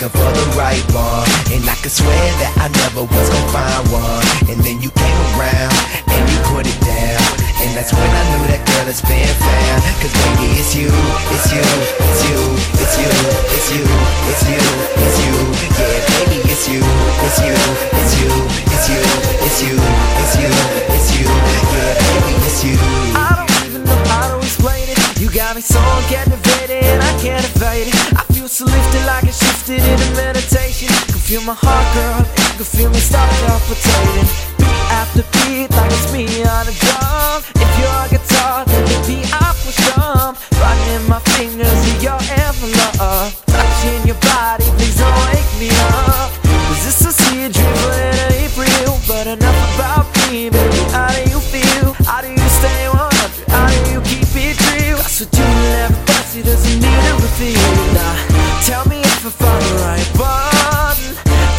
looking for the right one, and I could swear that I never was gonna find one. And then you came around and you put it down, and that's when I knew that girl has been found. Cause baby, it's you, it's you, it's you, it's you, it's you, it's you, it's you. Yeah, baby, it's you, it's you, it's you, it's you, it's you, it's you, it's you. Yeah, baby, it's you. I don't even know how to explain it. You got me so captivated, I can't evade it. I feel so lifted, like it shifted into meditation. Can feel my heart, girl, you can feel me start palpitating. Beat after beat, like it's me on a drum. If you're a guitar, then maybe I push them. Running my fingers in your envelope, touching your body, please don't wake me up. Cause this I see a dream for in April. But enough about me, baby, how do you feel? How do you stay 100? How do you keep it real? That's what you never thought, she doesn't need a reveal. Nah, tell me if I found the right button.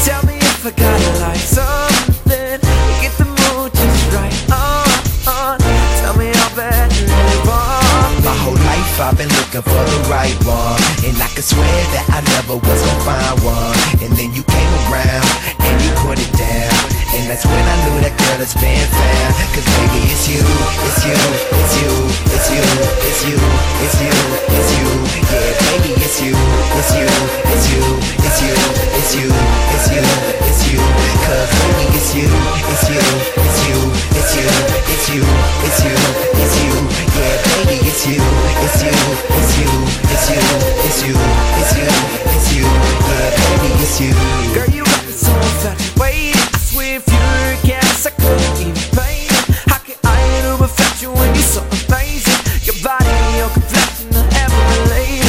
Tell me if I gotta like something to get the mood just right on. Tell me how bad you really want me. My whole life I've been looking for the right one, and I could swear that I never was gonna find one. And then you came around and you put it down, and that's when I knew that girl has been found. Cause baby, it's you, it's you, it's you, it's you, it's you, it's you, it's you. Yeah, baby, it's you, it's you, it's you, it's you, it's you, it's you, it's you. Cause baby, it's you, it's you, it's you, it's you, it's you, it's you, it's you. Yeah, baby, it's you, it's you, it's you, it's you, it's you, it's you, it's you. Yeah, baby, it's you. Girl, you got me so infatuated. I swear if you guess I couldn't even paint it. How can I ever affect you when you're so amazing? Your body, your complexion, are ever related.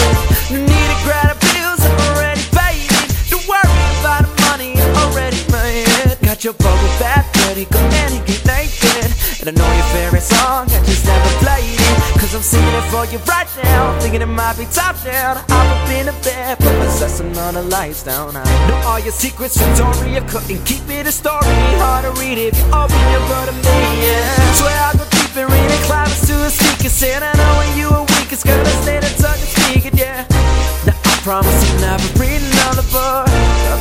No need to grab the bills, I'm already paid it. Don't worry about the money, I already made it. Got your bubble bath ready, go and get naked. And I know your favorite song, I just never played it. Cause I'm singing it for you right now, thinking it might be top down. I'm up in a bed, but obsessing on the lights down. I know all your secrets, Victoria, couldn't keep it a story. Hard to read if you open your door to me, yeah. Swear I'll go deep and read it, climb us to the speaker. Said I know when you were weak, it's gonna stay the tongue and speak it, yeah. Now I promise I'll never read another book.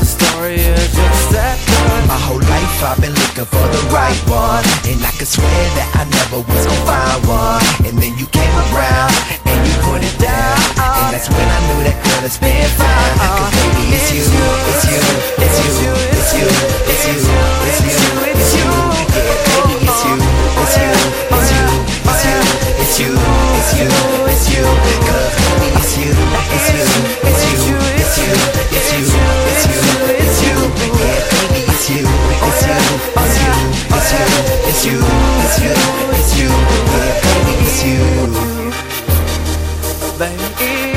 The story is just that good. My whole life I've been looking for the right one, and I could swear that I never was gonna find one. And then you came around and you put it down, and that's when I knew that girl has been found. Cause baby, it's you, it's you, it's you, it's you, it's you, it's you, it's you. Yeah, baby, it's you, it's you, it's you, it's you, it's you, it's you, it's you. Cause baby, it's you, it's you, it's you, it's you, it's you, it's you, it's you. Yeah, baby, it's you, it's you, it's you, it's you, it's you, it's you, it's you. Yeah, baby, it's you. Baby,